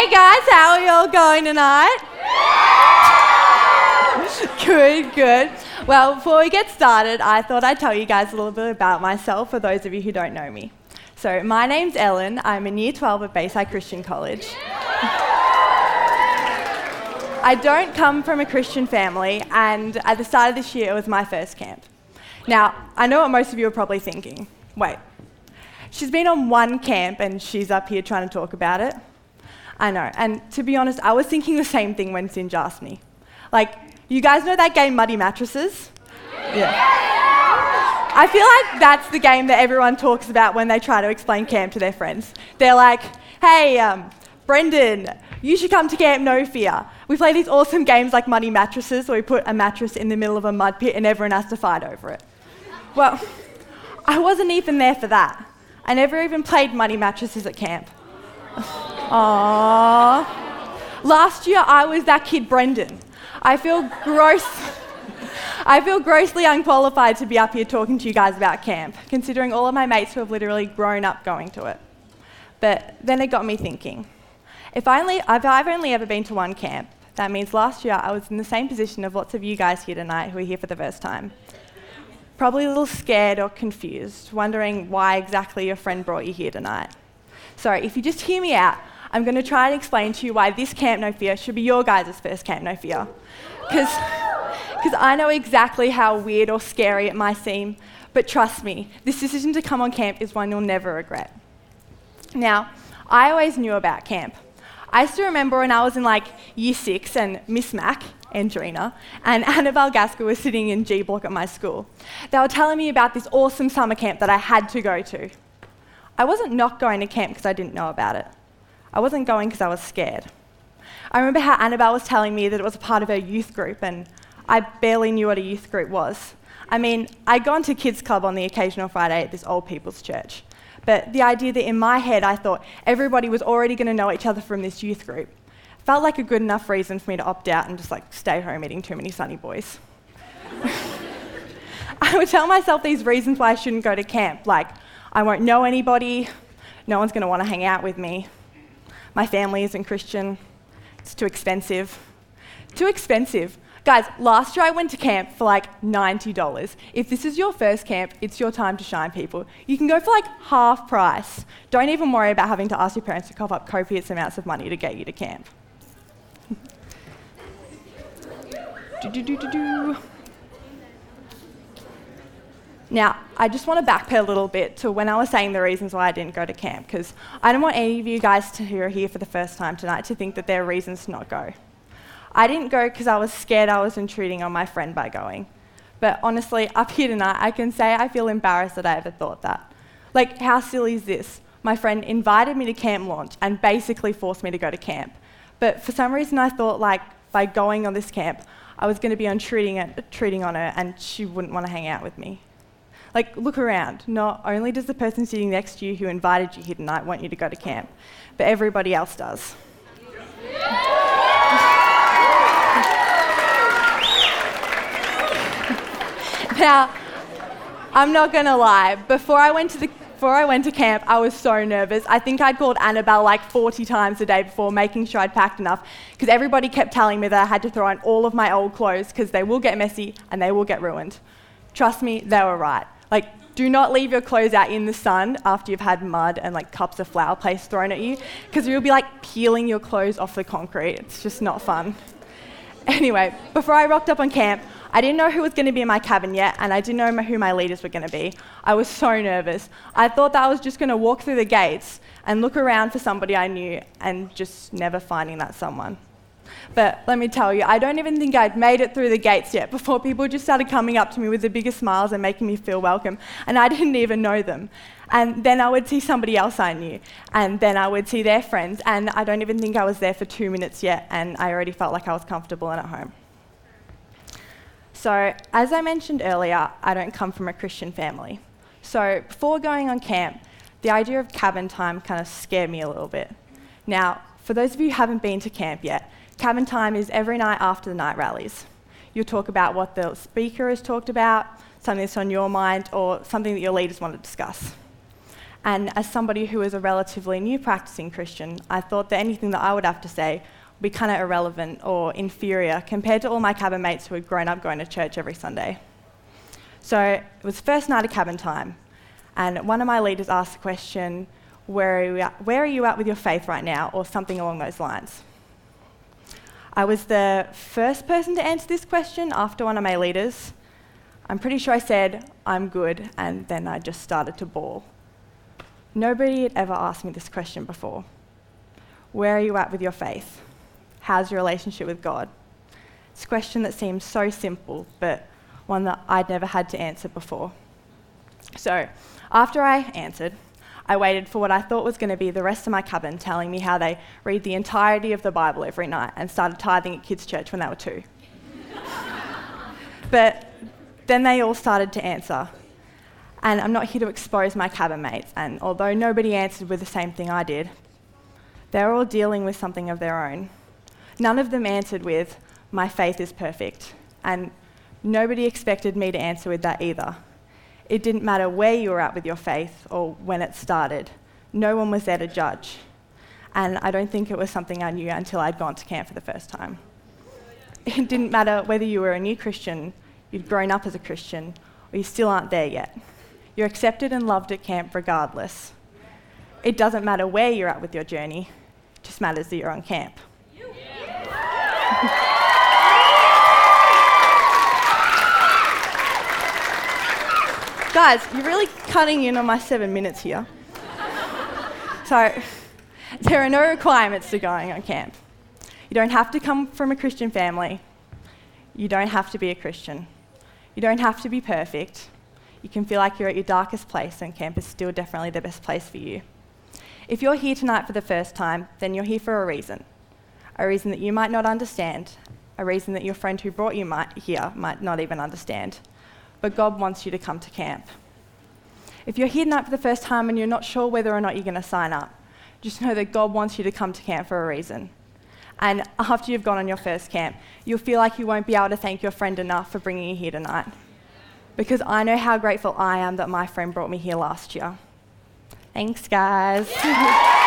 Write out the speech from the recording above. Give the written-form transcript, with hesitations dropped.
Hey guys, how are y'all going tonight? Good, good. Well, before we get started, I thought I'd tell you guys a little bit about myself for those of you who don't know me. So, my name's Ellen. I'm in Year 12 at Bayside Christian College. I don't come from a Christian family, and at the start of this year, it was my first camp. Now, I know what most of you are probably thinking. Wait, she's been on one camp and she's up here trying to talk about it? I know, and to be honest, I was thinking the same thing when Sinj asked me. Like, you guys know that game Muddy Mattresses? Yeah. I feel like that's the game that everyone talks about when they try to explain camp to their friends. They're like, hey, Brendan, you should come to Camp No Fear. We play these awesome games like Muddy Mattresses, where we put a mattress in the middle of a mud pit and everyone has to fight over it. Well, I wasn't even there for that. I never even played Muddy Mattresses at camp. Aww. Last year, I was that kid, Brendan. I feel grossly unqualified to be up here talking to you guys about camp, considering all of my mates who have literally grown up going to it. But then it got me thinking. If I've only ever been to one camp, that means last year I was in the same position of lots of you guys here tonight who are here for the first time. Probably a little scared or confused, wondering why exactly your friend brought you here tonight. So if you just hear me out, I'm going to try and explain to you why this Camp No Fear should be your guys' first Camp No Fear. Because I know exactly how weird or scary it might seem, but trust me, this decision to come on camp is one you'll never regret. Now, I always knew about camp. I still remember when I was in like year 6 and Miss Mac, Andrina, and Annabelle Gaskell were sitting in G block at my school. They were telling me about this awesome summer camp that I had to go to. I wasn't not going to camp because I didn't know about it. I wasn't going because I was scared. I remember how Annabelle was telling me that it was a part of her youth group, and I barely knew what a youth group was. I mean, I'd gone to kids club on the occasional Friday at this old people's church, but the idea that in my head I thought everybody was already going to know each other from this youth group felt like a good enough reason for me to opt out and just like stay home eating too many Sunny Boys. I would tell myself these reasons why I shouldn't go to camp, like I won't know anybody, no one's going to want to hang out with me, my family isn't Christian, it's too expensive. Too expensive. Guys, last year I went to camp for like $90. If this is your first camp, it's your time to shine, people. You can go for like half price. Don't even worry about having to ask your parents to cough up copious amounts of money to get you to camp. Now, I just want to backpedal a little bit to when I was saying the reasons why I didn't go to camp, because I don't want any of you guys who are here for the first time tonight to think that there are reasons to not go. I didn't go because I was scared I was intruding on my friend by going. But honestly, up here tonight, I can say I feel embarrassed that I ever thought that. Like, how silly is this? My friend invited me to camp launch and basically forced me to go to camp. But for some reason, I thought, like, by going on this camp, I was going to be intruding on her and she wouldn't want to hang out with me. Like, look around. Not only does the person sitting next to you who invited you here tonight want you to go to camp, but everybody else does. Now, I'm not going to lie. Before I went to camp, I was so nervous. I think I'd called Annabelle like 40 times a day before, making sure I'd packed enough, because everybody kept telling me that I had to throw on all of my old clothes because they will get messy and they will get ruined. Trust me, they were right. Like, do not leave your clothes out in the sun after you've had mud and like cups of flour paste thrown at you, because you'll be like peeling your clothes off the concrete. It's just not fun. Anyway, before I rocked up on camp, I didn't know who was going to be in my cabin yet, and I didn't know who my leaders were going to be. I was so nervous. I thought that I was just going to walk through the gates and look around for somebody I knew and just never finding that someone. But let me tell you, I don't even think I'd made it through the gates yet before people just started coming up to me with the biggest smiles and making me feel welcome, and I didn't even know them. And then I would see somebody else I knew, and then I would see their friends, and I don't even think I was there for 2 minutes yet, and I already felt like I was comfortable and at home. So, as I mentioned earlier, I don't come from a Christian family. So, before going on camp, the idea of cabin time kind of scared me a little bit. Now, for those of you who haven't been to camp yet, cabin time is every night after the night rallies. You'll talk about what the speaker has talked about, something that's on your mind, or something that your leaders want to discuss. And as somebody who is a relatively new practicing Christian, I thought that anything that I would have to say would be kind of irrelevant or inferior compared to all my cabin mates who had grown up going to church every Sunday. So it was first night of cabin time, and one of my leaders asked the question, where are you at with your faith right now, or something along those lines. I was the first person to answer this question after one of my leaders. I'm pretty sure I said, I'm good, and then I just started to bawl. Nobody had ever asked me this question before. Where are you at with your faith? How's your relationship with God? It's a question that seems so simple, but one that I'd never had to answer before. So after I answered, I waited for what I thought was going to be the rest of my cabin telling me how they read the entirety of the Bible every night and started tithing at kids' church when they were 2. But then they all started to answer. And I'm not here to expose my cabin mates, and although nobody answered with the same thing I did, they're all dealing with something of their own. None of them answered with, my faith is perfect, and nobody expected me to answer with that either. It didn't matter where you were at with your faith or when it started. No one was there to judge. And I don't think it was something I knew until I'd gone to camp for the first time. It didn't matter whether you were a new Christian, you'd grown up as a Christian, or you still aren't there yet. You're accepted and loved at camp regardless. It doesn't matter where you're at with your journey, it just matters that you're on camp. Yeah. Guys, you're really cutting in on my 7 minutes here. So, there are no requirements to going on camp. You don't have to come from a Christian family. You don't have to be a Christian. You don't have to be perfect. You can feel like you're at your darkest place, and camp is still definitely the best place for you. If you're here tonight for the first time, then you're here for a reason that you might not understand, a reason that your friend who brought you here might not even understand. But God wants you to come to camp. If you're here tonight for the first time and you're not sure whether or not you're going to sign up, just know that God wants you to come to camp for a reason. And after you've gone on your first camp, you'll feel like you won't be able to thank your friend enough for bringing you here tonight. Because I know how grateful I am that my friend brought me here last year. Thanks, guys. Yeah.